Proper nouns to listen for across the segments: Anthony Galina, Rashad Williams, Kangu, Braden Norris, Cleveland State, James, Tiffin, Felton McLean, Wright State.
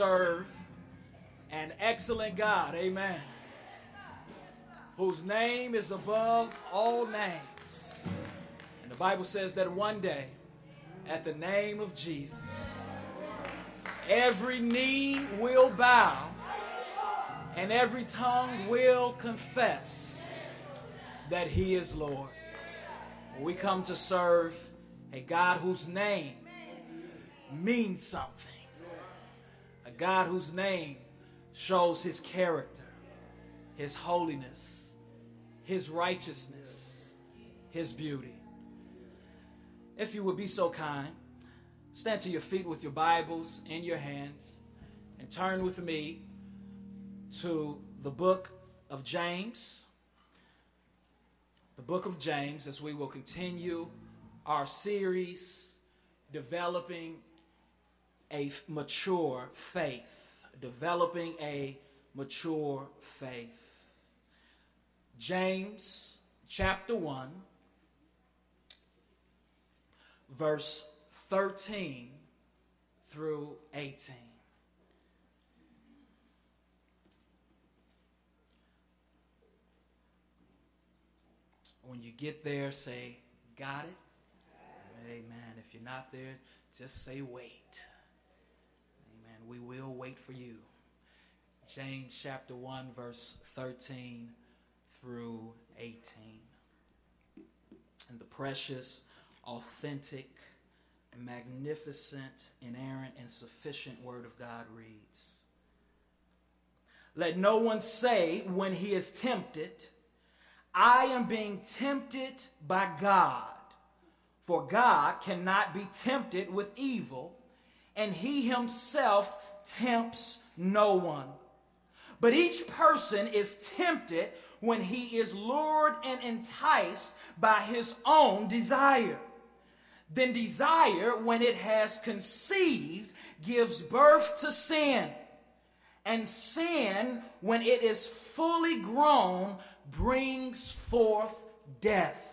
serve an excellent God, amen, whose name is above all names. And the Bible says that one day, at the name of Jesus, every knee will bow and every tongue will confess that He is Lord. We come to serve a God whose name means something. A God whose name shows His character, His holiness, His righteousness, His beauty. If you would be so kind, stand to your feet with your Bibles in your hands and turn with me to the book of James. The book of James, as we will continue our series developing a mature faith, developing a mature faith. James chapter 1, verse 13 through 18. When you get there, say, "Got it?" Amen. If you're not there, just say, "Wait." We will wait for you. James chapter 1, verse 13 through 18. In the precious, authentic, magnificent, inerrant, and sufficient word of God reads, "Let no one say when he is tempted, I am being tempted by God. For God cannot be tempted with evil, and He Himself tempts no one. But each person is tempted when he is lured and enticed by his own desire. Then desire, when it has conceived, gives birth to sin. And sin, when it is fully grown, brings forth death.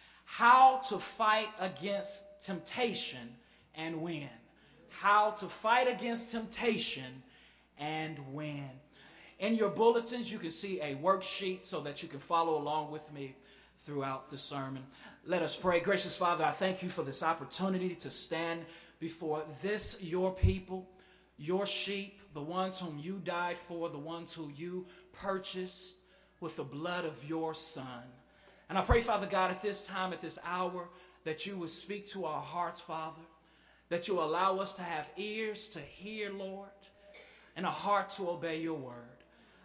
"How to Fight Against Temptation and Win." How to fight against temptation and win. In your bulletins, you can see a worksheet so that you can follow along with me throughout the sermon. Let us pray. Gracious Father, I thank You for this opportunity to stand before this, Your people, Your sheep, the ones whom You died for, the ones who You purchased with the blood of Your Son. And I pray, Father God, at this time, at this hour, that You would speak to our hearts, Father, that You allow us to have ears to hear, Lord, and a heart to obey Your word.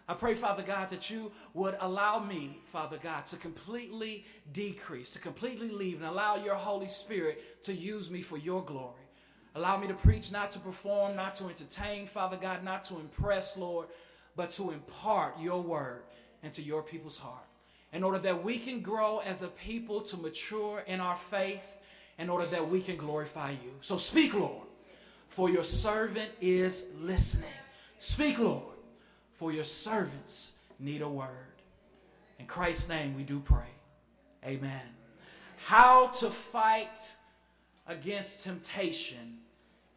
I pray, Father God, that You would allow me, Father God, to completely decrease, to completely leave, and allow Your Holy Spirit to use me for Your glory. Allow me to preach, not to perform, not to entertain, Father God, not to impress, Lord, but to impart Your word into Your people's heart, in order that we can grow as a people to mature in our faith, in order that we can glorify You. So speak, Lord, for Your servant is listening. Speak, Lord, for Your servants need a word. In Christ's name we do pray. Amen. How to fight against temptation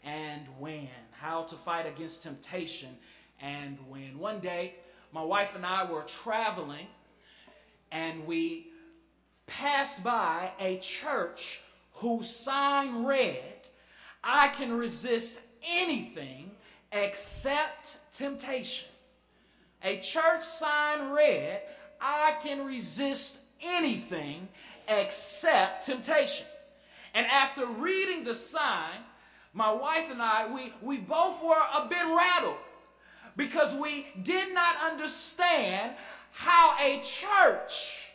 and win. How to fight against temptation and win. One day, my wife and I were traveling, and we passed by a church whose sign read, "I can resist anything except temptation." A church sign read, "I can resist anything except temptation." And after reading the sign, my wife and I, we both were a bit rattled, because we did not understand how a church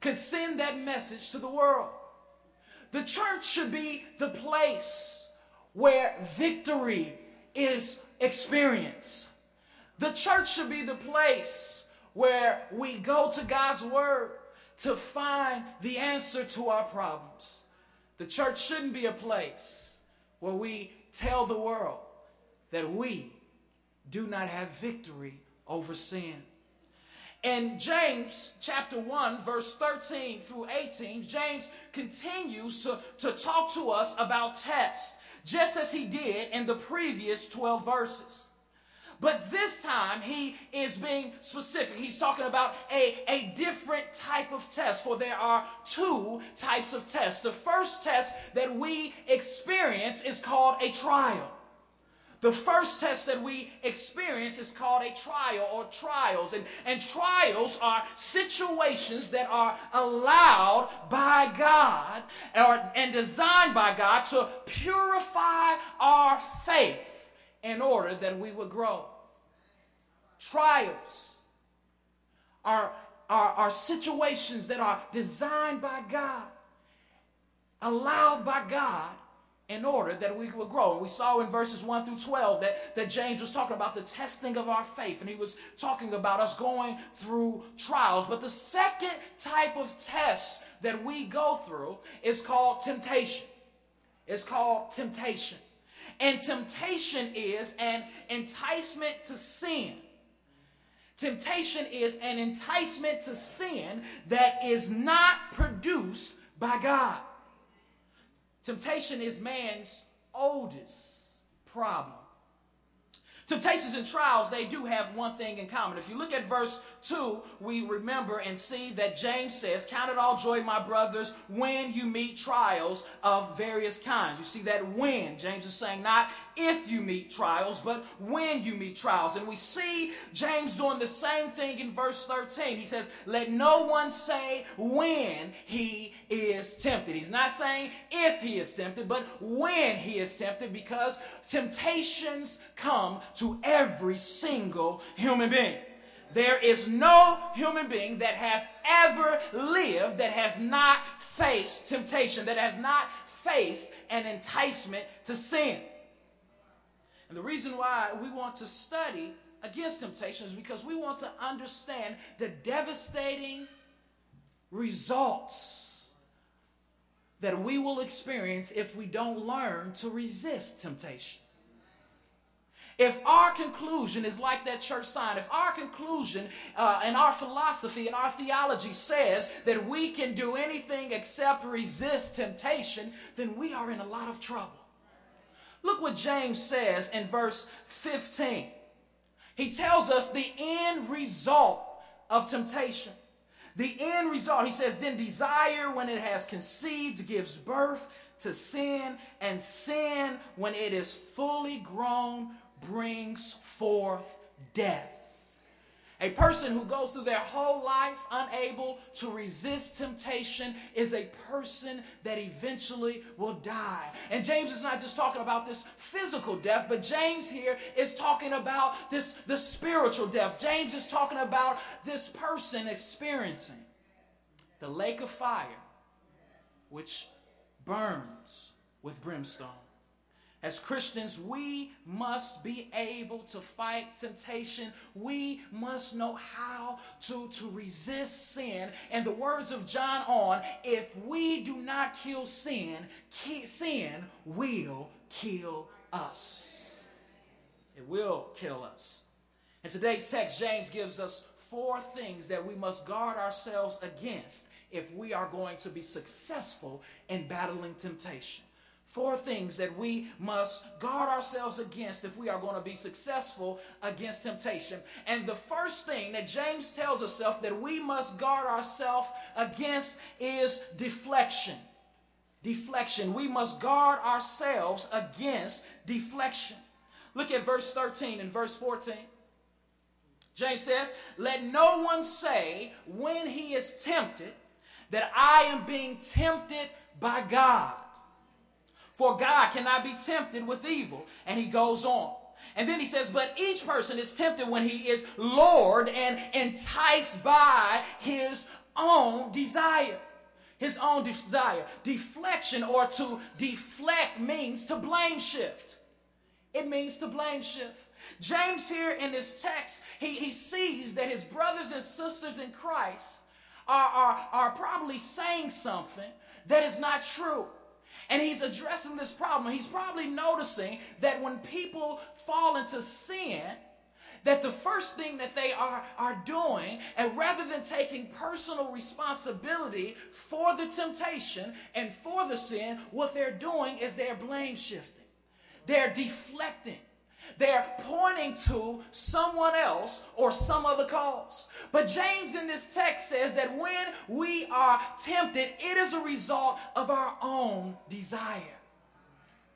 could send that message to the world. The church should be the place where victory is experienced. The church should be the place where we go to God's word to find the answer to our problems. The church shouldn't be a place where we tell the world that we do not have victory over sin. In James chapter 1, verse 13 through 18, James continues to talk to us about tests, just as he did in the previous 12 verses. But this time, he is being specific. He's talking about a different type of test, for there are two types of tests. The first test that we experience is called a trial. The first test that we experience is called a trial or trials. And trials are situations that are allowed by God and designed by God to purify our faith, in order that we would grow. Trials are situations that are designed by God, allowed by God, in order that we would grow. And we saw in verses 1 through 12 that James was talking about the testing of our faith, and he was talking about us going through trials. But the second type of test that we go through is called temptation. It's called temptation. And temptation is an enticement to sin. Temptation is an enticement to sin that is not produced by God. Temptation is man's oldest problem. Temptations and trials, they do have one thing in common. If you look at verse 2, we remember and see that James says, "Count it all joy, my brothers, when you meet trials of various kinds." You see that when. James is saying not if you meet trials, but when you meet trials. And we see James doing the same thing in verse 13. He says, "Let no one say when he is tempted." He's not saying if he is tempted, but when he is tempted, because temptations come to every single human being. There is no human being that has ever lived that has not faced temptation, that has not faced an enticement to sin. And the reason why we want to study against temptation is because we want to understand the devastating results that we will experience if we don't learn to resist temptation. If our conclusion is like that church sign, if our conclusion and our philosophy and our theology says that we can do anything except resist temptation, then we are in a lot of trouble. Look what James says in verse 15. He tells us the end result of temptation. The end result, he says, "Then desire, when it has conceived, gives birth to sin, and sin, when it is fully grown, brings forth death." A person who goes through their whole life unable to resist temptation is a person that eventually will die. And James is not just talking about this physical death, but James here is talking about the spiritual death. James is talking about this person experiencing the lake of fire, which burns with brimstone. As Christians, we must be able to fight temptation. We must know how to resist sin. And the words of John on, if we do not kill sin, sin will kill us. It will kill us. In today's text, James gives us four things that we must guard ourselves against if we are going to be successful in battling temptation. Four things that we must guard ourselves against if we are going to be successful against temptation. And the first thing that James tells himself that we must guard ourselves against is deflection. Deflection. We must guard ourselves against deflection. Look at verse 13 and verse 14. James says, "Let no one say when he is tempted that I am being tempted by God. For God cannot be tempted with evil." And he goes on. And then he says, "But each person is tempted when he is lured and enticed by his own desire." His own desire. Deflection, or to deflect, means to blame shift. It means to blame shift. James here in this text, he sees that his brothers and sisters in Christ are probably saying something that is not true. And he's addressing this problem. He's probably noticing that when people fall into sin, that the first thing that they are doing, and rather than taking personal responsibility for the temptation and for the sin, what they're doing is they're blame shifting. They're deflecting. They're pointing to someone else or some other cause. But James in this text says that when we are tempted, it is a result of our own desire.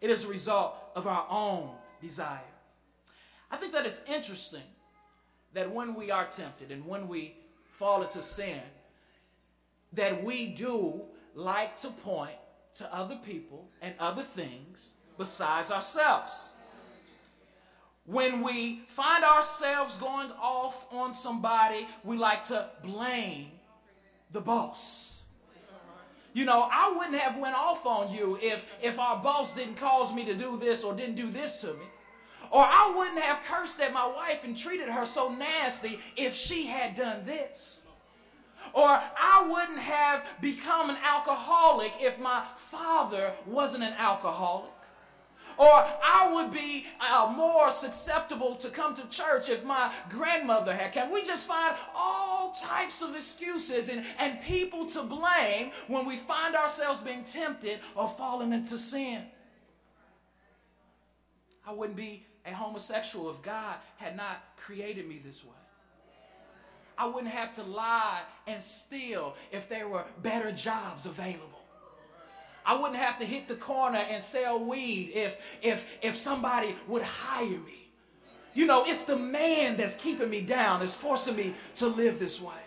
It is a result of our own desire. I think that it's interesting that when we are tempted and when we fall into sin, that we do like to point to other people and other things besides ourselves. When we find ourselves going off on somebody, we like to blame the boss. You know, I wouldn't have went off on you if our boss didn't cause me to do this or didn't do this to me. Or I wouldn't have cursed at my wife and treated her so nasty if she had done this. Or I wouldn't have become an alcoholic if my father wasn't an alcoholic. Or I would be more susceptible to come to church if my grandmother had come. We just find all types of excuses and people to blame when we find ourselves being tempted or falling into sin. I wouldn't be a homosexual if God had not created me this way. I wouldn't have to lie and steal if there were better jobs available. I wouldn't have to hit the corner and sell weed if somebody would hire me. You know, it's the man that's keeping me down. It's forcing me to live this way.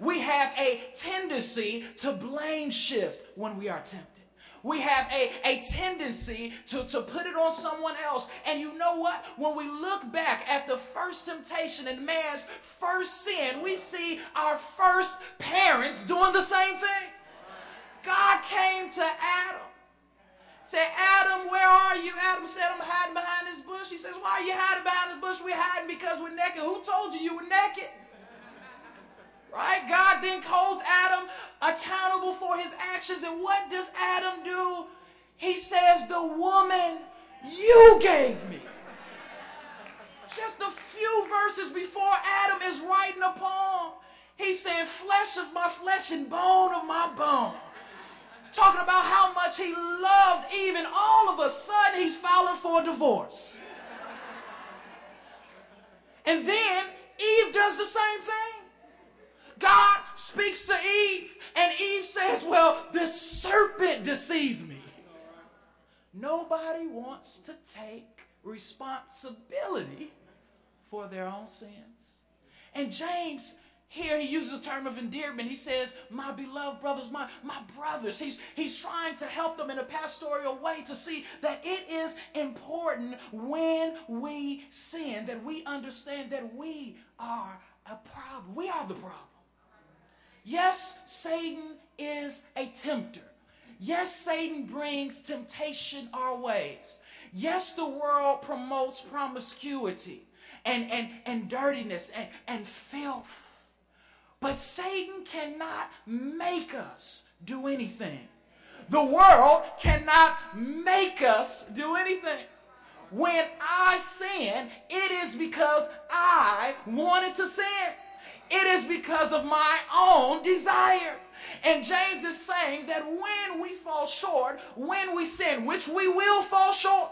We have a tendency to blame shift when we are tempted. We have a tendency to put it on someone else. And you know what? When we look back at the first temptation and man's first sin, we see our first parents doing the same thing. God came to Adam, said, "Adam, where are you?" Adam said, "I'm hiding behind this bush." He says, "Why are you hiding behind the bush?" "We're hiding because we're naked." Who told you were naked? Right? God then holds Adam accountable for his actions. And what does Adam do? He says, "The woman you gave me." Just a few verses before Adam is writing a poem, he's saying, "Flesh of my flesh and bone of my bone." Talking about how much he loved Eve, and all of a sudden he's filing for a divorce. And then Eve does the same thing. God speaks to Eve, and Eve says, "Well, the serpent deceived me." Nobody wants to take responsibility for their own sins. And James, here he uses a term of endearment. He says, "My beloved brothers," my brothers. He's trying to help them in a pastoral way to see that it is important when we sin that we understand that we are a problem. We are the problem. Yes, Satan is a tempter. Yes, Satan brings temptation our ways. Yes, the world promotes promiscuity and dirtiness and filth. But Satan cannot make us do anything. The world cannot make us do anything. When I sin, it is because I wanted to sin. It is because of my own desire. And James is saying that when we fall short, when we sin, which we will fall short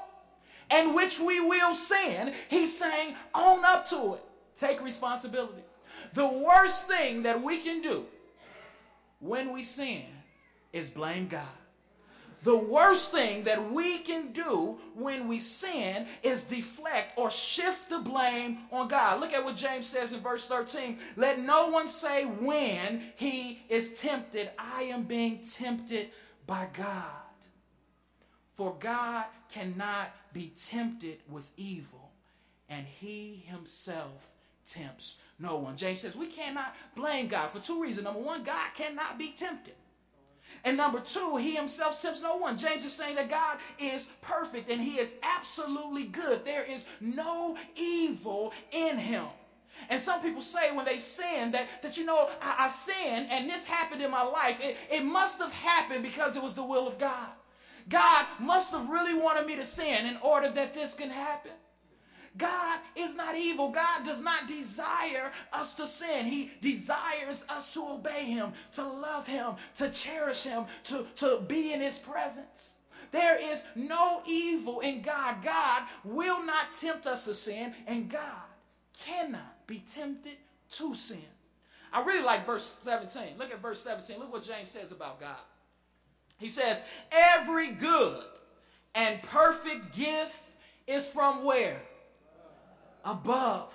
and which we will sin, he's saying, own up to it. Take responsibility. The worst thing that we can do when we sin is blame God. The worst thing that we can do when we sin is deflect or shift the blame on God. Look at what James says in verse 13. "Let no one say when he is tempted, I am being tempted by God. For God cannot be tempted with evil, and he himself tempts no one." James says we cannot blame God for two reasons. Number one, God cannot be tempted. And number two, he himself tempts no one. James is saying that God is perfect and he is absolutely good. There is no evil in him. And some people say when they sin that you know, I sinned and this happened in my life. It must have happened because it was the will of God. God must have really wanted me to sin in order that this can happen. God is not evil. God does not desire us to sin. He desires us to obey him, to love him, to cherish him, to be in his presence. There is no evil in God. God will not tempt us to sin, and God cannot be tempted to sin. I really like verse 17. Look at verse 17. Look what James says about God. He says, every good and perfect gift is from where? Above,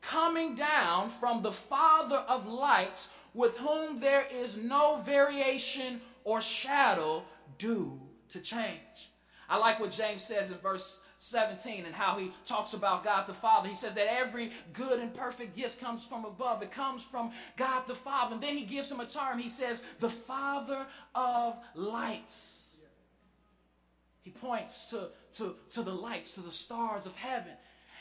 coming down from the Father of lights, with whom there is no variation or shadow due to change. I like what James says in verse 17 and how he talks about God the Father. He says that every good and perfect gift comes from above. It comes from God the Father. And then he gives him a term. He says, the Father of lights. He points to the lights, to the stars of heaven.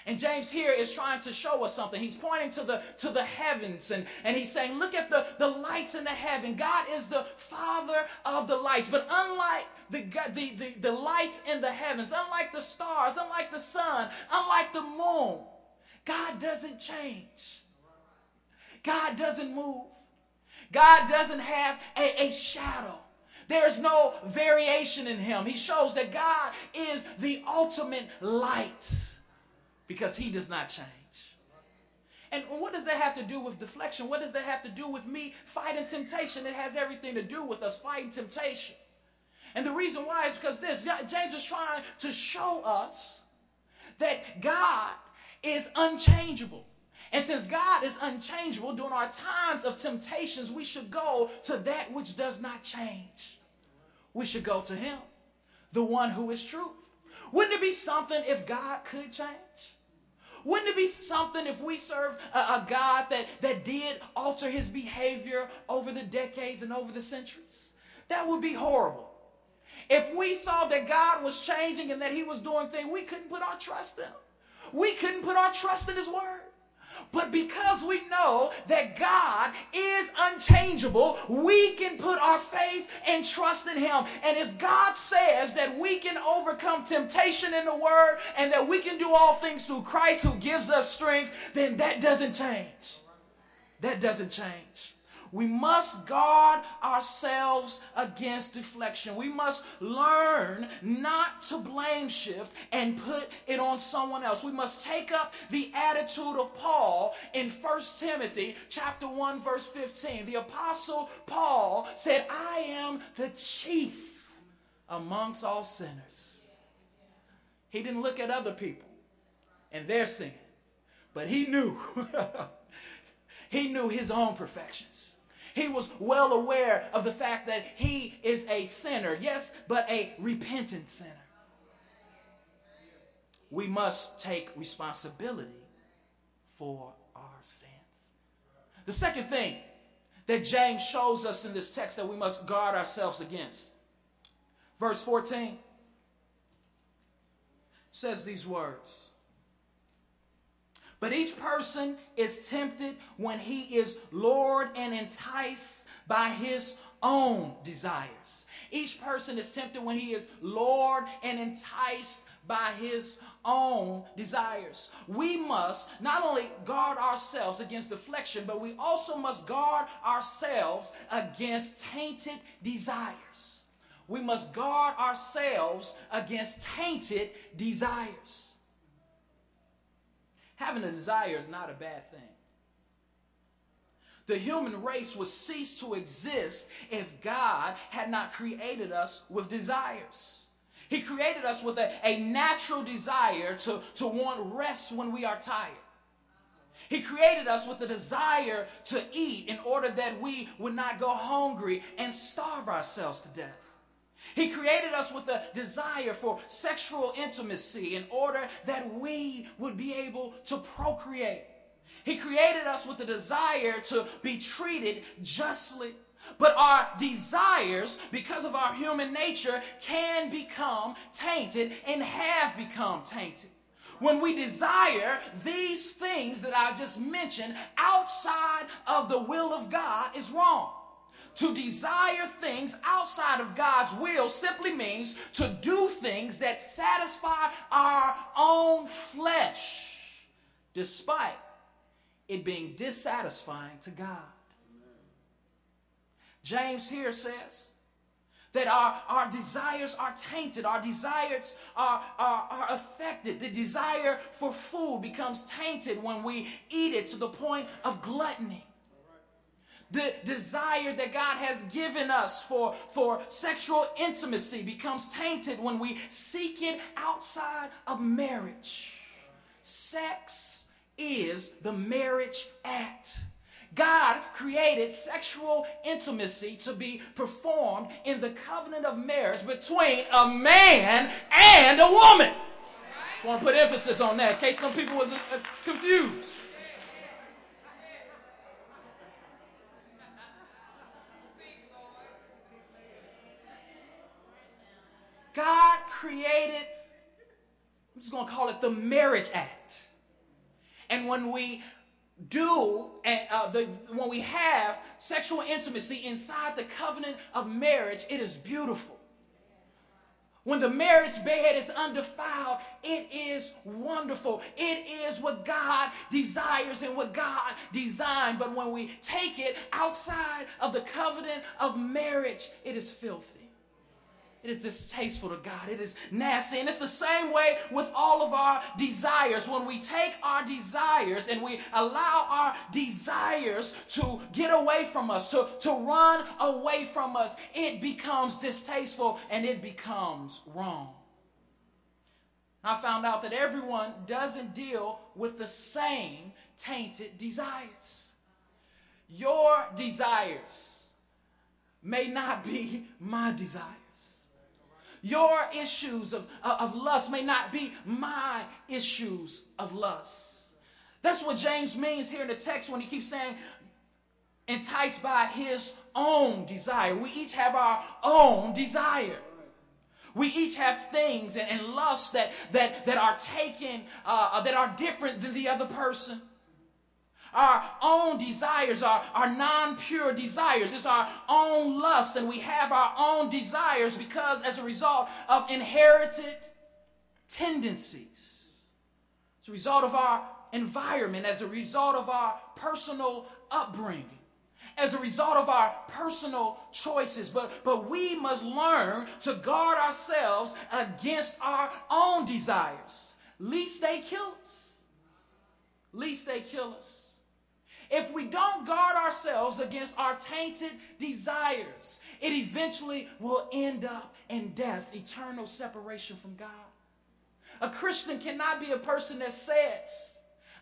And James here is trying to show us something. He's pointing to the heavens, and he's saying, look at the lights in the heaven. God is the Father of the lights. But unlike the lights in the heavens, unlike the stars, unlike the sun, unlike the moon, God doesn't change. God doesn't move. God doesn't have a shadow. There's no variation in him. He shows that God is the ultimate light, because he does not change. And what does that have to do with deflection? What does that have to do with me fighting temptation? It has everything to do with us fighting temptation. And the reason why is because this, James is trying to show us that God is unchangeable. And since God is unchangeable, during our times of temptations, we should go to that which does not change. We should go to him, the one who is truth. Wouldn't it be something if God could change? Wouldn't it be something if we served a God that did alter his behavior over the decades and over the centuries? That would be horrible. If we saw that God was changing and that he was doing things, we couldn't put our trust in him. We couldn't put our trust in his word. But because we know that God is unchangeable, we can put our faith and trust in him. And if God says that we can overcome temptation in the word and that we can do all things through Christ who gives us strength, then that doesn't change. That doesn't change. We must guard ourselves against deflection. We must learn not to blame shift and put it on someone else. We must take up the attitude of Paul in 1 Timothy chapter 1, verse 15. The apostle Paul said, I am the chief amongst all sinners. He didn't look at other people and their sin, but he knew. He knew his own perfections. He was well aware of the fact that he is a sinner, yes, but a repentant sinner. We must take responsibility for our sins. The second thing that James shows us in this text that we must guard ourselves against. Verse 14 says these words. But each person is tempted when he is lured and enticed by his own desires. Each person is tempted when he is lured and enticed by his own desires. We must not only guard ourselves against deflection, but we also must guard ourselves against tainted desires. We must guard ourselves against tainted desires. Having a desire is not a bad thing. The human race would cease to exist if God had not created us with desires. He created us with a natural desire to want rest when we are tired. He created us with a desire to eat in order that we would not go hungry and starve ourselves to death. He created us with a desire for sexual intimacy in order that we would be able to procreate. He created us with a desire to be treated justly. But our desires, because of our human nature, can become tainted and have become tainted. When we desire these things that I just mentioned outside of the will of God is wrong. To desire things outside of God's will simply means to do things that satisfy our own flesh, despite it being dissatisfying to God. James here says that our desires are tainted. Our desires are affected. The desire for food becomes tainted when we eat it to the point of gluttony. The desire that God has given us for sexual intimacy becomes tainted when we seek it outside of marriage. Sex is the marriage act. God created sexual intimacy to be performed in the covenant of marriage between a man and a woman. I want to put emphasis on that in case some people was confused. God created, I'm just going to call it the marriage act. And when we do, when we have sexual intimacy inside the covenant of marriage, it is beautiful. When the marriage bed is undefiled, it is wonderful. It is what God desires and what God designed. But when we take it outside of the covenant of marriage, it is filthy. It is distasteful to God. It is nasty. And it's the same way with all of our desires. When we take our desires and we allow our desires to get away from us, to run away from us, it becomes distasteful and it becomes wrong. I found out that everyone doesn't deal with the same tainted desires. Your desires may not be my desires. Your issues of lust may not be my issues of lust. That's what James means here in the text when he keeps saying, enticed by his own desire. We each have our own desire. We each have things and lusts that are taken, that are different than the other person. Our own desires are our non-pure desires. It's our own lust, and we have our own desires because as a result of inherited tendencies, as a result of our environment, as a result of our personal upbringing, as a result of our personal choices. But we must learn to guard ourselves against our own desires, lest they kill us. Lest they kill us. If we don't guard ourselves against our tainted desires, it eventually will end up in death, eternal separation from God. A Christian cannot be a person that says,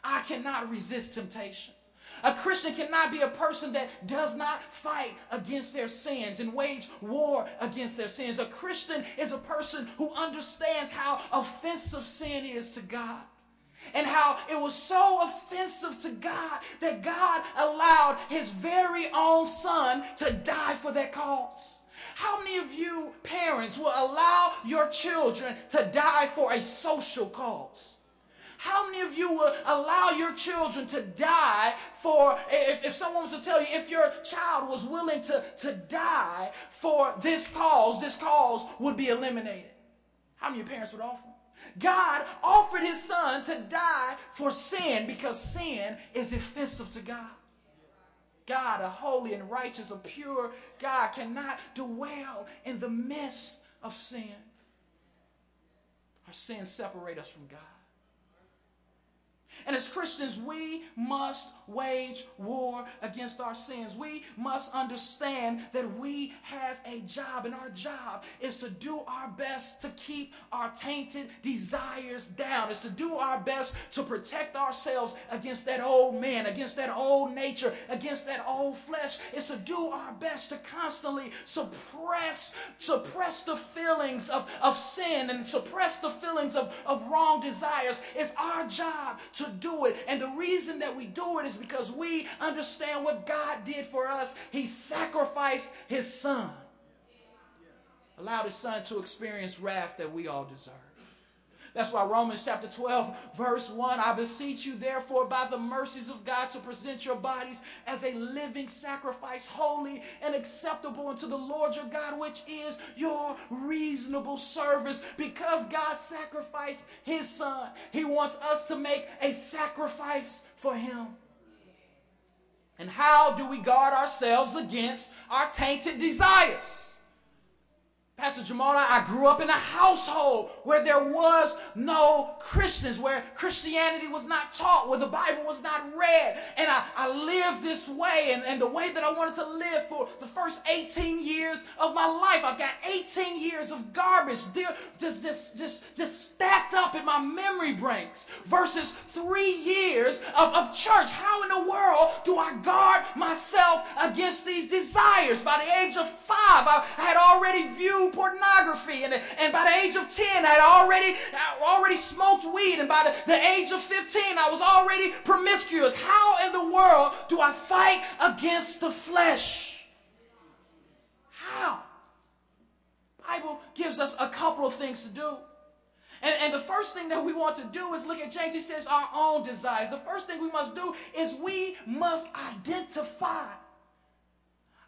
I cannot resist temptation. A Christian cannot be a person that does not fight against their sins and wage war against their sins. A Christian is a person who understands how offensive sin is to God. And how it was so offensive to God that God allowed his very own son to die for that cause. How many of you parents will allow your children to die for a social cause? How many of you will allow your children to die for, if someone was to tell you, if your child was willing to die for this cause would be eliminated? How many of your parents would offer? God offered his son to die for sin because sin is offensive to God. God, a holy and righteous, a pure God, cannot dwell in the midst of sin. Our sins separate us from God. And as Christians, we must wage war against our sins. We must understand that we have a job, and our job is to do our best to keep our tainted desires down. It's to do our best to protect ourselves against that old man, against that old nature, against that old flesh. It's to do our best to constantly suppress the feelings of sin and suppress the feelings of wrong desires. It's our job to do it. And the reason that we do it is because we understand what God did for us. He sacrificed his son, allowed his son to experience wrath that we all deserve. That's why Romans chapter 12, verse 1, I beseech you, therefore, by the mercies of God, to present your bodies as a living sacrifice, holy and acceptable unto the Lord your God, which is your reasonable service. Because God sacrificed his son, he wants us to make a sacrifice for him. And how do we guard ourselves against our tainted desires? Pastor Jamal, I grew up in a household where there was no Christians, where Christianity was not taught, where the Bible was not read. And I lived this way and the way that I wanted to live for the first 18 years of my life. I've got 18 years of garbage just stacked up in my memory banks versus 3 years of church. How in the world do I guard myself against these desires? By the age of 5, I had already viewed pornography, and by the age of 10 I already smoked weed, and by the age of 15 I was already promiscuous. How in the world do I fight against the flesh? How? The Bible gives us a couple of things to do. And the first thing that we want to do is look at James. He says our own desires. The first thing we must do is we must identify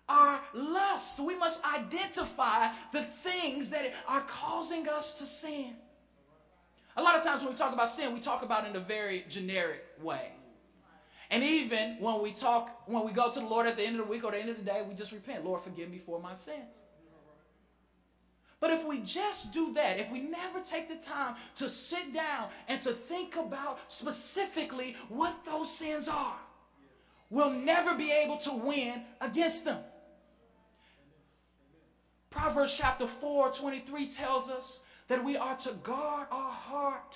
our lust. We must identify the things that are causing us to sin. A lot of times when we talk about sin, we talk about it in a very generic way. And even when we go to the Lord at the end of the week or the end of the day, we just repent. Lord, forgive me for my sins. But if we just do that, if we never take the time to sit down and to think about specifically what those sins are, we'll never be able to win against them. Proverbs chapter 4:23 tells us that we are to guard our heart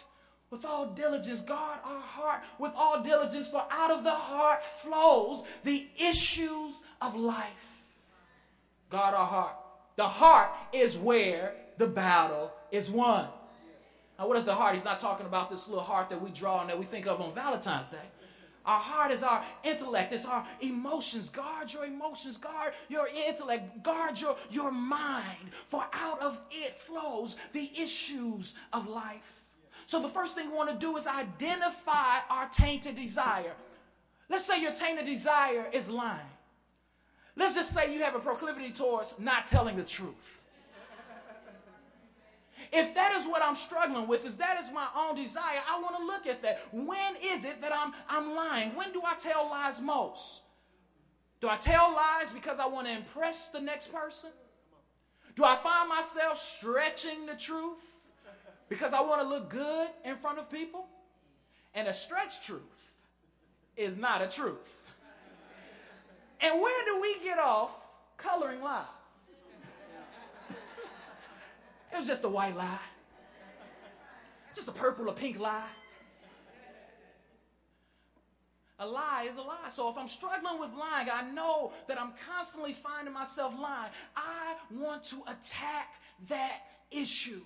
with all diligence. Guard our heart with all diligence, for out of the heart flows the issues of life. Guard our heart. The heart is where the battle is won. Now, what is the heart? He's not talking about this little heart that we draw and that we think of on Valentine's Day. Our heart is our intellect. It's our emotions. Guard your emotions. Guard your intellect. Guard your mind. For out of it flows the issues of life. So the first thing we want to do is identify our tainted desire. Let's say your tainted desire is lying. Let's just say you have a proclivity towards not telling the truth. If that is what I'm struggling with, if that is my own desire, I want to look at that. When is it that I'm lying? When do I tell lies most? Do I tell lies because I want to impress the next person? Do I find myself stretching the truth because I want to look good in front of people? And a stretched truth is not a truth. And where do we get off coloring lies? It was just a white lie, just a purple or pink lie. A lie is a lie. So if I'm struggling with lying, I know that I'm constantly finding myself lying. I want to attack that issue.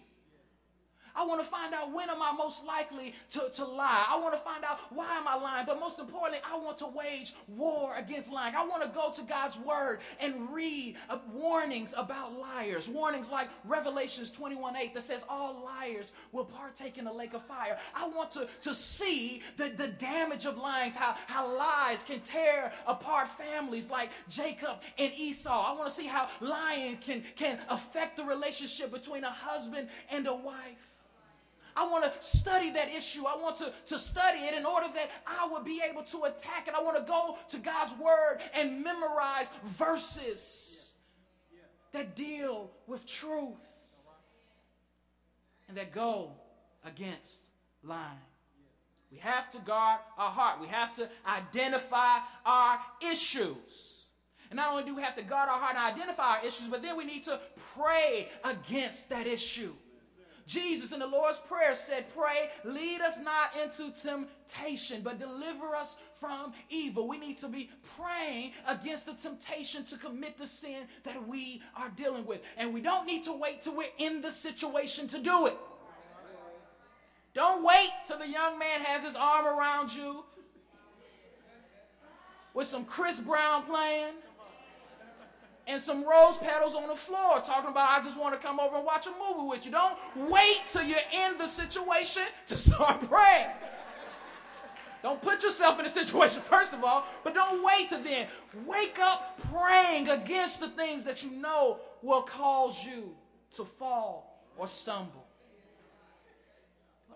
I want to find out when am I most likely to lie. I want to find out why am I lying. But most importantly, I want to wage war against lying. I want to go to God's word and read warnings about liars. Warnings like Revelations 21:8 that says all liars will partake in the lake of fire. I want to see the damage of lying, how lies can tear apart families like Jacob and Esau. I want to see how lying can affect the relationship between a husband and a wife. I want to study that issue. I want to study it in order that I will be able to attack it. I want to go to God's word and memorize verses that deal with truth and that go against lying. We have to guard our heart. We have to identify our issues. And not only do we have to guard our heart and identify our issues, but then we need to pray against that issue. Jesus in the Lord's Prayer said, pray, lead us not into temptation, but deliver us from evil. We need to be praying against the temptation to commit the sin that we are dealing with. And we don't need to wait till we're in the situation to do it. Don't wait till the young man has his arm around you with some Chris Brown playing and some rose petals on the floor talking about, I just want to come over and watch a movie with you. Don't wait till you're in the situation to start praying. Don't put yourself in a situation, first of all, but don't wait till then. Wake up praying against the things that you know will cause you to fall or stumble.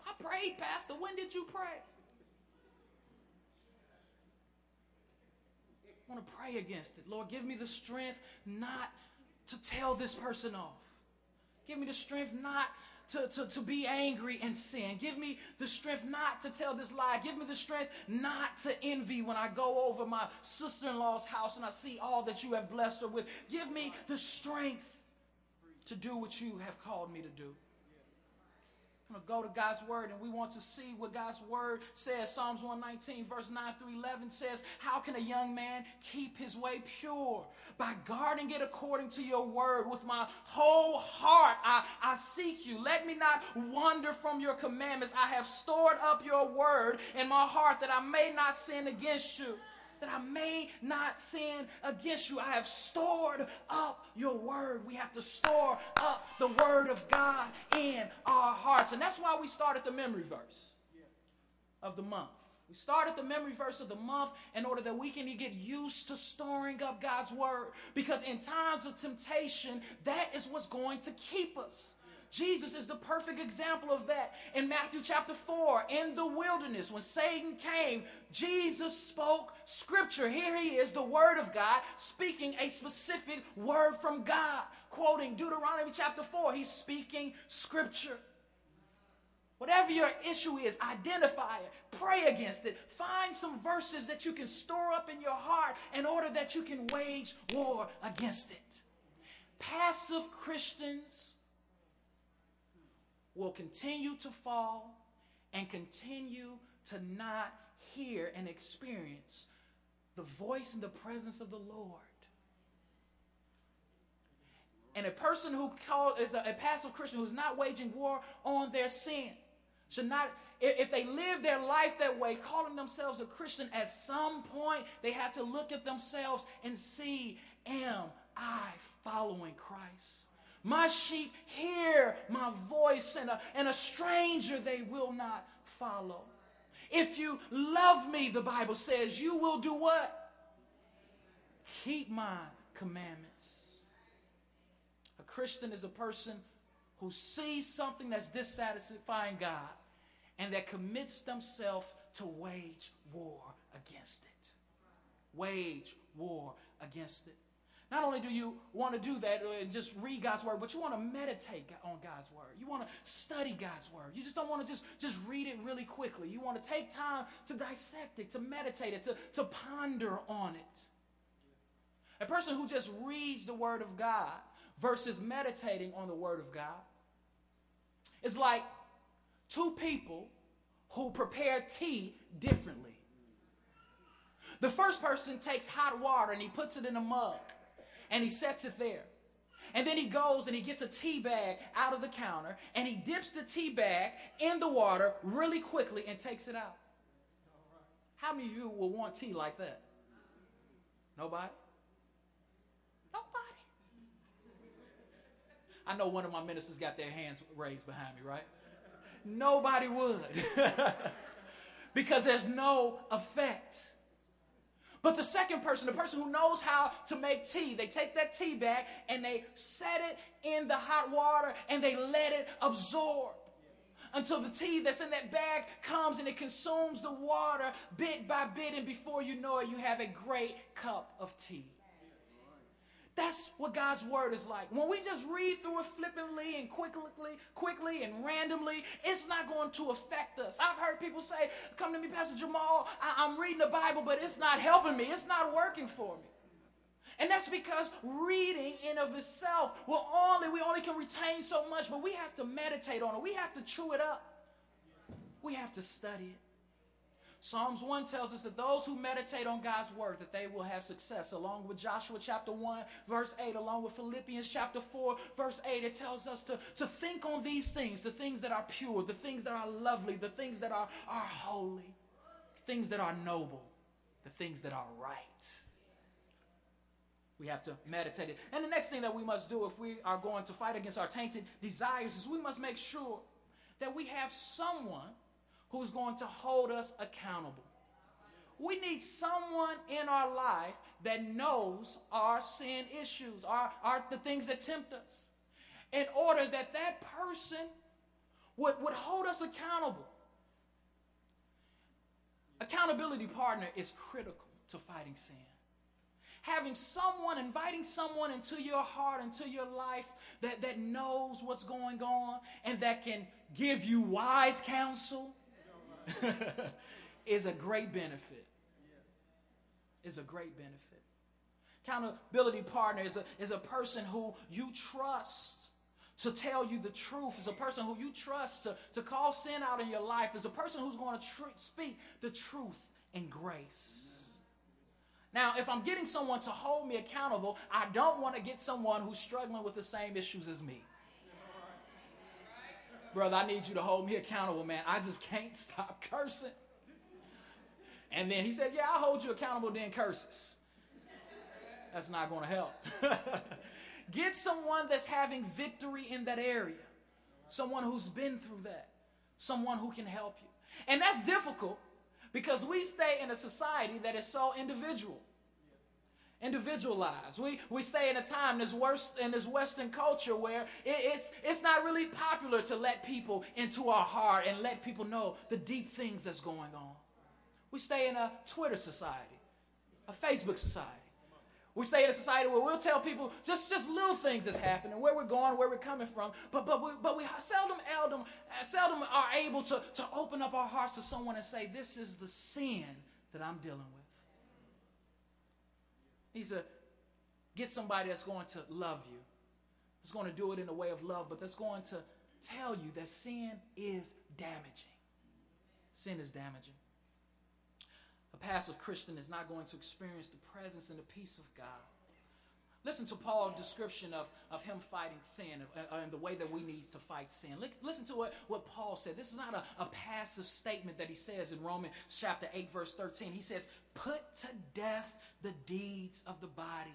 I prayed, Pastor. When did you pray? I want to pray against it. Lord, give me the strength not to tell this person off. Give me the strength not to be angry and sin. Give me the strength not to tell this lie. Give me the strength not to envy when I go over my sister-in-law's house and I see all that you have blessed her with. Give me the strength to do what you have called me to do. I'm going to go to God's word, and we want to see what God's word says. Psalms 119 verse 9 through 11 says, how can a young man keep his way pure? By guarding it according to your word. With my whole heart I seek you. Let me not wander from your commandments. I have stored up your word in my heart that I may not sin against you. I have stored up your word. We have to store up the word of God in our hearts. And that's why we started the memory verse of the month. We started the memory verse of the month in order that we can get used to storing up God's word. Because in times of temptation, that is what's going to keep us. Jesus is the perfect example of that. In Matthew chapter 4, in the wilderness, when Satan came, Jesus spoke scripture. Here he is, the word of God, speaking a specific word from God. Quoting Deuteronomy chapter 4, he's speaking scripture. Whatever your issue is, identify it. Pray against it. Find some verses that you can store up in your heart in order that you can wage war against it. Passive Christians will continue to fall and continue to not hear and experience the voice and the presence of the Lord. And a person who is a passive Christian who's not waging war on their sin should not, if they live their life that way, calling themselves a Christian, at some point they have to look at themselves and see, am I following Christ? My sheep hear my voice, and a stranger they will not follow. If you love me, the Bible says, you will do what? Keep my commandments. A Christian is a person who sees something that's dissatisfying God and that commits themselves to wage war against it. Wage war against it. Not only do you want to do that and just read God's word, but you want to meditate on God's word. You want to study God's word. You just don't want to just read it really quickly. You want to take time to dissect it, to meditate it, to ponder on it. A person who just reads the word of God versus meditating on the word of God is like two people who prepare tea differently. The first person takes hot water and he puts it in a mug. And he sets it there. And then he goes and he gets a tea bag out of the counter and he dips the tea bag in the water really quickly and takes it out. How many of you will want tea like that? Nobody? Nobody. I know one of my ministers got their hands raised behind me, right? Nobody would. Because there's no effect. But the second person, the person who knows how to make tea, they take that tea bag and they set it in the hot water and they let it absorb until the tea that's in that bag comes and it consumes the water bit by bit, and before you know it, you have a great cup of tea. That's what God's word is like. When we just read through it flippantly and quickly and randomly, it's not going to affect us. I've heard people say, come to me, Pastor Jamal, I'm reading the Bible, but it's not helping me. It's not working for me. And that's because reading in of itself, we only can retain so much, but we have to meditate on it. We have to chew it up. We have to study it. Psalms 1 tells us that those who meditate on God's word, that they will have success, along with Joshua chapter 1, verse 8, along with Philippians chapter 4, verse 8. It tells us to think on these things, the things that are pure, the things that are lovely, the things that are holy, the things that are noble, the things that are right. We have to meditate it. And the next thing that we must do if we are going to fight against our tainted desires is we must make sure that we have someone who's going to hold us accountable. We need someone in our life that knows our sin issues, the things that tempt us, in order that that person would hold us accountable. Accountability partner is critical to fighting sin. Having someone, inviting someone into your heart, into your life that knows what's going on and that can give you wise counsel is a great benefit. Is a great benefit. Accountability partner is a person who you trust to tell you the truth, is a person who you trust to call sin out in your life, is a person who's going to speak the truth in grace. Now, if I'm getting someone to hold me accountable, I don't want to get someone who's struggling with the same issues as me. Brother, I need you to hold me accountable, man. I just can't stop cursing. And then he says, yeah, I'll hold you accountable, then curses. That's not going to help. Get someone that's having victory in that area. Someone who's been through that. Someone who can help you. And that's difficult, because we stay in a society that is so individualized. We stay in a time in this Western culture where it's not really popular to let people into our heart and let people know the deep things that's going on. We stay in a Twitter society, a Facebook society. We stay in a society where we'll tell people just little things that's happening, where we're going, where we're coming from, but we seldom are able to open up our hearts to someone and say, this is the sin that I'm dealing with. Need to get somebody that's going to love you, that's going to do it in a way of love, but that's going to tell you that sin is damaging. Sin is damaging. A passive Christian is not going to experience the presence and the peace of God. Listen to Paul's description of him fighting sin and the way that we need to fight sin. Listen to what Paul said. This is not a passive statement that he says in Romans chapter 8, verse 13. He says, put to death the deeds of the body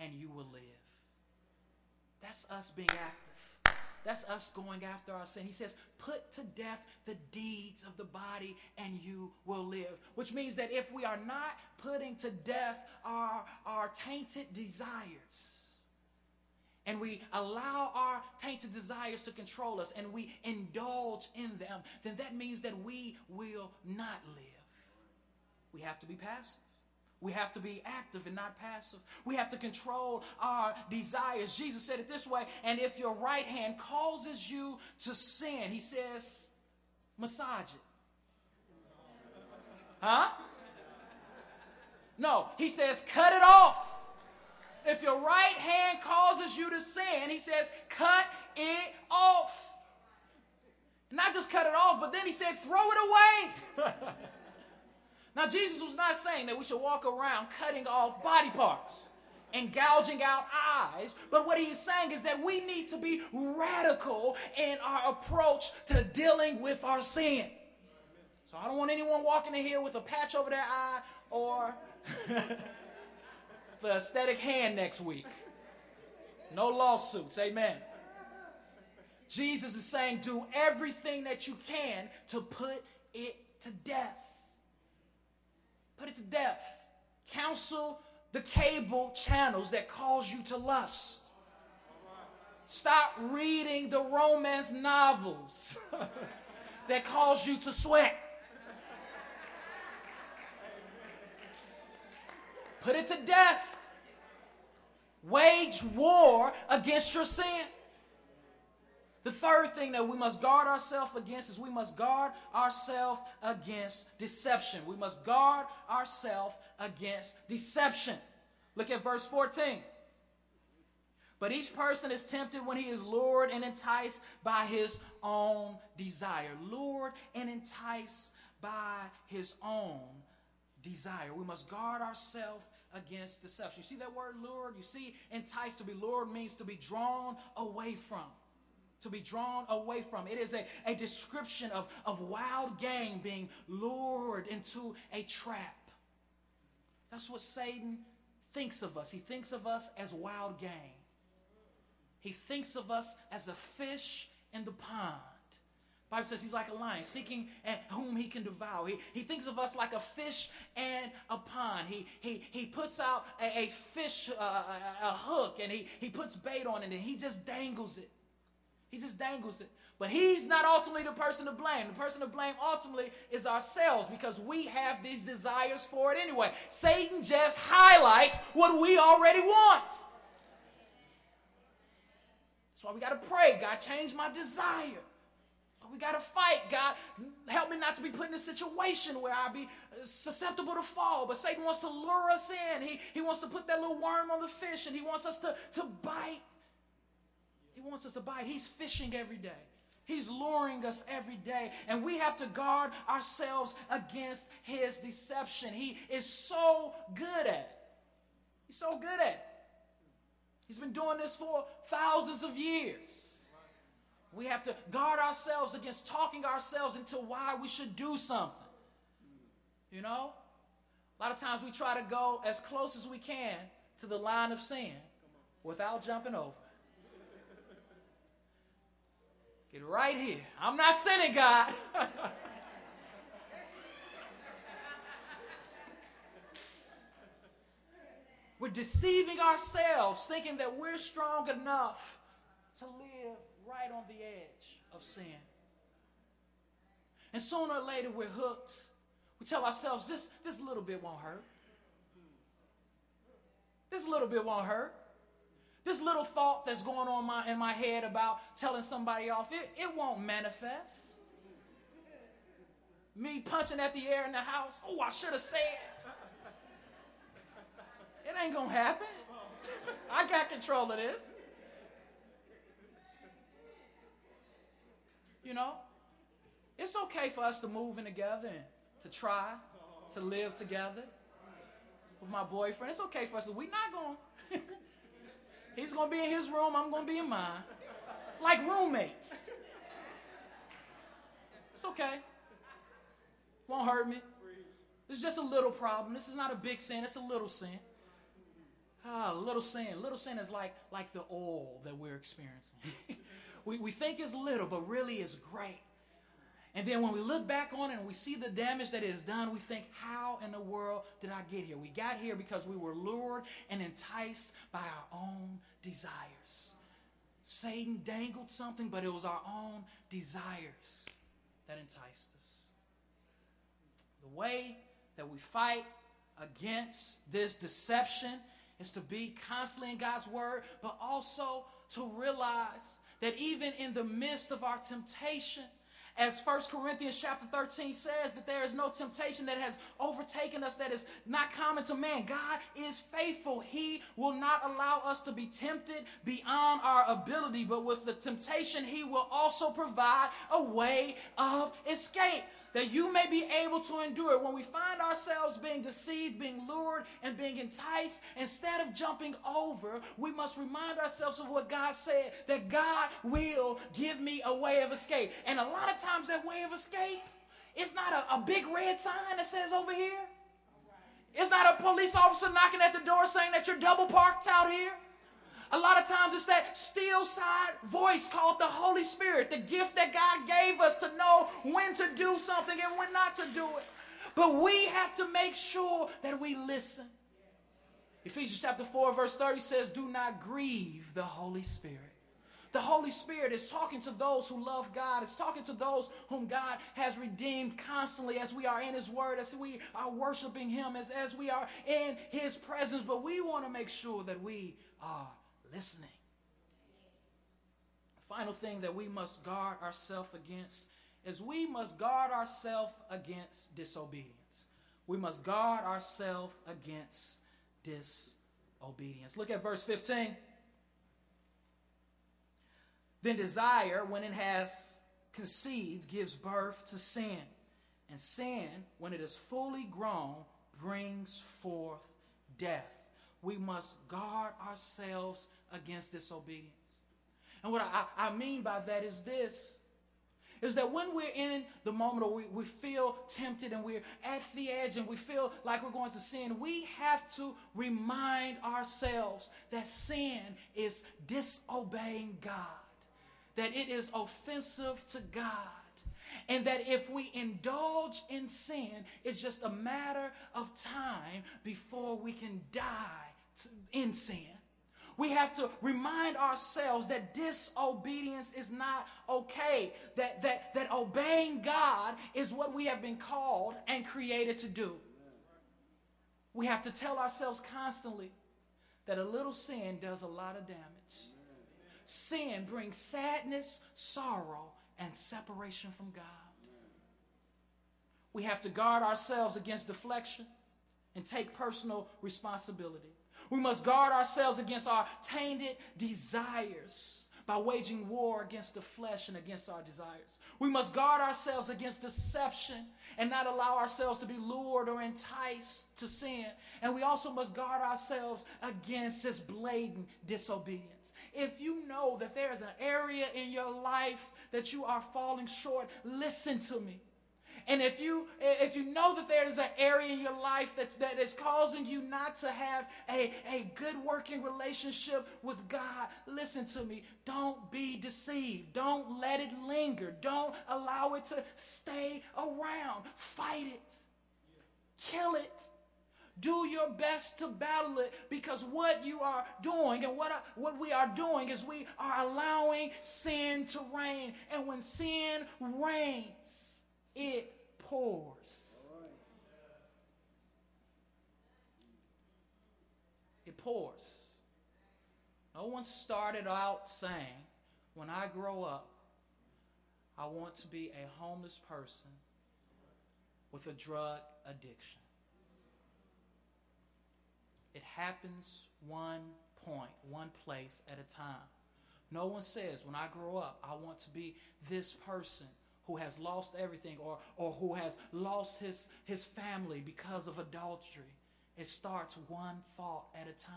and you will live. That's us being active. That's us going after our sin. He says, put to death the deeds of the body and you will live. Which means that if we are not putting to death our tainted desires and we allow our tainted desires to control us and we indulge in them, then that means that we will not live. We have to be passive. We have to be active and not passive. We have to control our desires. Jesus said it this way, and if your right hand causes you to sin, he says, massage it. Huh? No, he says, cut it off. If your right hand causes you to sin, he says, cut it off. Not just cut it off, but then he said, throw it away. Now, Jesus was not saying that we should walk around cutting off body parts and gouging out eyes, but what he's saying is that we need to be radical in our approach to dealing with our sin. So I don't want anyone walking in here with a patch over their eye or the aesthetic hand next week. No lawsuits, amen. Jesus is saying do everything that you can to put it to death. Put it to death. Counsel the cable channels that cause you to lust. Stop reading the romance novels that cause you to sweat. Put it to death. Wage war against your sin. The third thing that we must guard ourselves against is we must guard ourselves against deception. We must guard ourselves against deception. Look at verse 14. But each person is tempted when he is lured and enticed by his own desire. Lured and enticed by his own desire. We must guard ourselves against deception. You see that word lured? You see, enticed. To be lured means to be drawn away from. To be drawn away from. It is a description of wild game being lured into a trap. That's what Satan thinks of us. He thinks of us as wild game. He thinks of us as a fish in the pond. The Bible says he's like a lion, seeking at whom he can devour. He thinks of us like a fish and a pond. He puts out a fish, a hook, and he puts bait on it, and he just dangles it. He just dangles it. But he's not ultimately the person to blame. The person to blame ultimately is ourselves, because we have these desires for it anyway. Satan just highlights what we already want. That's why we got to pray, God, change my desire. We got to fight. God, help me not to be put in a situation where I be susceptible to fall. But Satan wants to lure us in. He wants to put that little worm on the fish, and he wants us to bite. He wants us to bite. He's fishing every day. He's luring us every day. And we have to guard ourselves against his deception. He is so good at it. He's so good at it. He's been doing this for thousands of years. We have to guard ourselves against talking ourselves into why we should do something. You know? A lot of times we try to go as close as we can to the line of sin without jumping over. Get right here. I'm not sinning, God. We're deceiving ourselves, thinking that we're strong enough to live right on the edge of sin. And sooner or later, we're hooked. We tell ourselves, this little bit won't hurt. This little bit won't hurt. This little thought that's going on in my head about telling somebody off, it won't manifest. Me punching at the air in the house, oh, I should have said. It ain't going to happen. I got control of this. You know, it's okay for us to move in together and to try to live together with my boyfriend. It's okay for us. We're not going. He's going to be in his room. I'm going to be in mine. Like roommates. It's okay. Won't hurt me. It's just a little problem. This is not a big sin. It's a little sin. Ah, little sin. Little sin is like the oil that we're experiencing. We think it's little, but really it's great. And then when we look back on it and we see the damage that it has done, we think, how in the world did I get here? We got here because we were lured and enticed by our own desires. Satan dangled something, but it was our own desires that enticed us. The way that we fight against this deception is to be constantly in God's word, but also to realize that even in the midst of our temptation, as 1 Corinthians chapter 13 says, that there is no temptation that has overtaken us that is not common to man. God is faithful. He will not allow us to be tempted beyond our ability, but with the temptation, he will also provide a way of escape, that you may be able to endure it. When we find ourselves being deceived, being lured, and being enticed, instead of jumping over, we must remind ourselves of what God said, that God will give me a way of escape. And a lot of times that way of escape, it's not a big red sign that says over here. It's not a police officer knocking at the door saying that you're double parked out here. A lot of times it's that still-side voice called the Holy Spirit, the gift that God gave us to know when to do something and when not to do it. But we have to make sure that we listen. Ephesians chapter 4, verse 30 says, do not grieve the Holy Spirit. The Holy Spirit is talking to those who love God. It's talking to those whom God has redeemed constantly as we are in his word, as we are worshiping him, as we are in his presence. But we want to make sure that we are listening. The final thing that we must guard ourselves against is we must guard ourselves against disobedience. We must guard ourselves against disobedience. Look at verse 15. Then desire, when it has conceived, gives birth to sin. And sin, when it is fully grown, brings forth death. We must guard ourselves against disobedience. And what I mean by that is this, is that when we're in the moment or we feel tempted and we're at the edge and we feel like we're going to sin, we have to remind ourselves that sin is disobeying God, that it is offensive to God, and that if we indulge in sin, it's just a matter of time before we can die in sin. We have to remind ourselves that disobedience is not okay, that obeying God is what we have been called and created to do. We have to tell ourselves constantly that a little sin does a lot of damage. Sin brings sadness, sorrow, and separation from God. We have to guard ourselves against deflection and take personal responsibility. We must guard ourselves against our tainted desires by waging war against the flesh and against our desires. We must guard ourselves against deception and not allow ourselves to be lured or enticed to sin. And we also must guard ourselves against this blatant disobedience. If you know that there is an area in your life that you are falling short, listen to me. And if you know that there is an area in your life that is causing you not to have a good working relationship with God, listen to me. Don't be deceived. Don't let it linger. Don't allow it to stay around. Fight it. Kill it. Do your best to battle it, because what you are doing and what we are doing is we are allowing sin to reign. And when sin reigns, it pours. It pours. No one started out saying, when I grow up, I want to be a homeless person with a drug addiction. It happens one point, one place at a time. No one says, when I grow up, I want to be this person who has lost everything or who has lost his family because of adultery. It starts one thought at a time.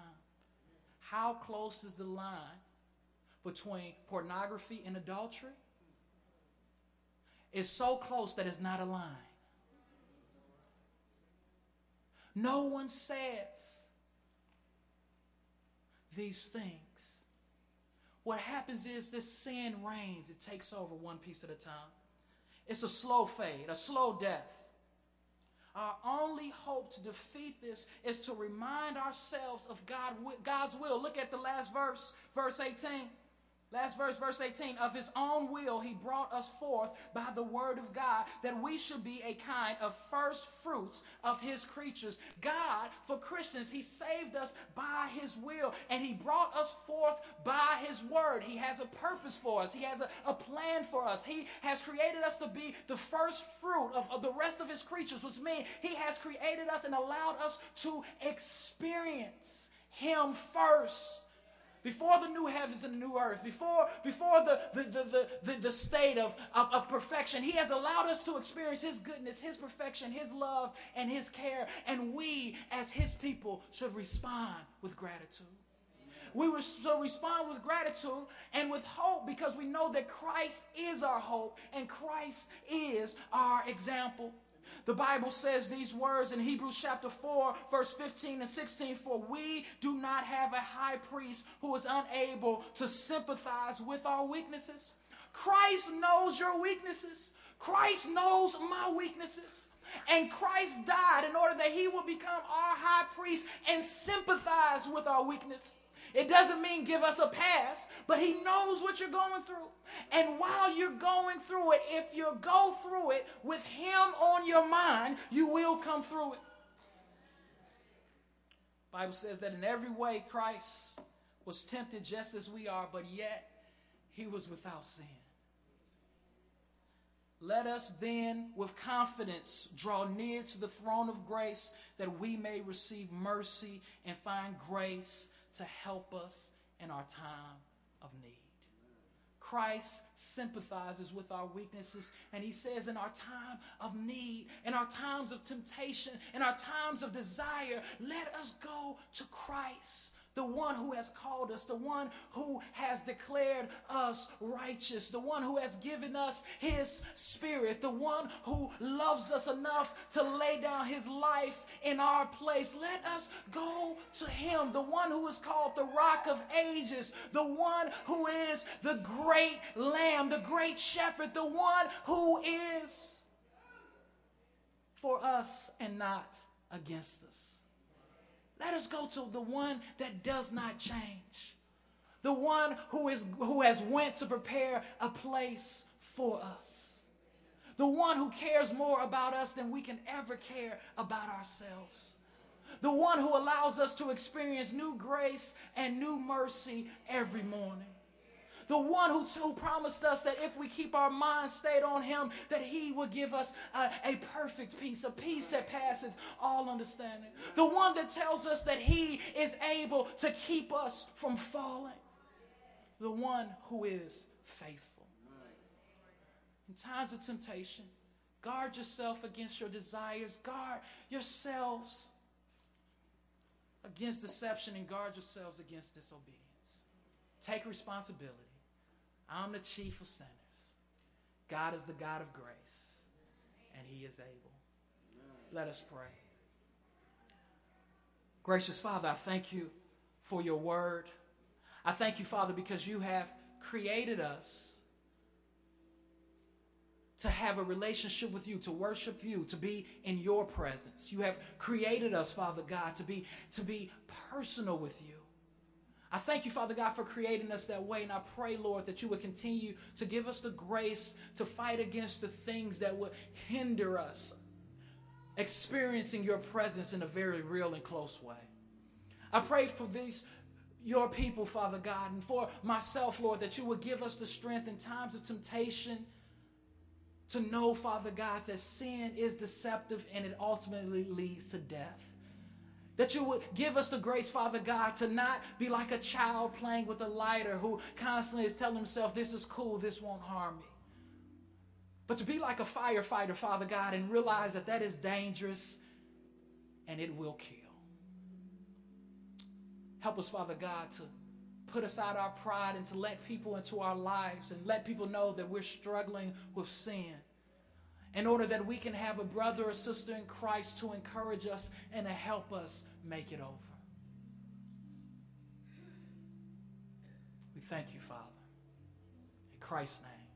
How close is the line between pornography and adultery? It's so close that it's not a line. No one says these things. What happens is this sin reigns. It takes over one piece at a time. It's a slow fade, a slow death. Our only hope to defeat this is to remind ourselves of God's will. Look at the last verse, verse 18. Last verse, verse 18. Of his own will he brought us forth by the word of God, that we should be a kind of first fruits of his creatures. God, for Christians, he saved us by his will, and he brought us forth by his word. He has a purpose for us. He has a plan for us. He has created us to be the first fruit of the rest of his creatures, which means he has created us and allowed us to experience him first. Before the new heavens and the new earth, before the state of perfection, he has allowed us to experience his goodness, his perfection, his love, and his care. And we, as his people, should respond with gratitude. We should respond with gratitude and with hope, because we know that Christ is our hope and Christ is our example. The Bible says these words in Hebrews chapter 4, verse 15 and 16, for we do not have a high priest who is unable to sympathize with our weaknesses. Christ knows your weaknesses. Christ knows my weaknesses. And Christ died in order that he would become our high priest and sympathize with our weakness. It doesn't mean give us a pass, but he knows what you're going through. And while you're going through it, if you go through it with him on your mind, you will come through it. The Bible says that in every way Christ was tempted just as we are, but yet he was without sin. Let us then with confidence draw near to the throne of grace, that we may receive mercy and find grace to help us in our time of need. Christ sympathizes with our weaknesses, and he says in our time of need, in our times of temptation, in our times of desire, let us go to Christ, the one who has called us, the one who has declared us righteous, the one who has given us his spirit, the one who loves us enough to lay down his life in our place. Let us go to him, the one who is called the Rock of Ages, the one who is the great Lamb, the great Shepherd, the one who is for us and not against us. Let us go to the one that does not change, the one who has went to prepare a place for us, the one who cares more about us than we can ever care about ourselves, the one who allows us to experience new grace and new mercy every morning, the one who promised us that if we keep our minds stayed on him, that he will give us a perfect peace, a peace that passeth all understanding. The one that tells us that he is able to keep us from falling. The one who is faithful. In times of temptation, guard yourself against your desires. Guard yourselves against deception and guard yourselves against disobedience. Take responsibility. I'm the chief of sinners. God is the God of grace, and he is able. Let us pray. Gracious Father, I thank you for your word. I thank you, Father, because you have created us to have a relationship with you, to worship you, to be in your presence. You have created us, Father God, to be personal with you. I thank you, Father God, for creating us that way, and I pray, Lord, that you would continue to give us the grace to fight against the things that would hinder us experiencing your presence in a very real and close way. I pray for these your people, Father God, and for myself, Lord, that you would give us the strength in times of temptation to know, Father God, that sin is deceptive and it ultimately leads to death. That you would give us the grace, Father God, to not be like a child playing with a lighter who constantly is telling himself, this is cool, this won't harm me. But to be like a firefighter, Father God, and realize that that is dangerous and it will kill. Help us, Father God, to put aside our pride and to let people into our lives and let people know that we're struggling with sin, in order that we can have a brother or sister in Christ to encourage us and to help us make it over. We thank you, Father. In Christ's name.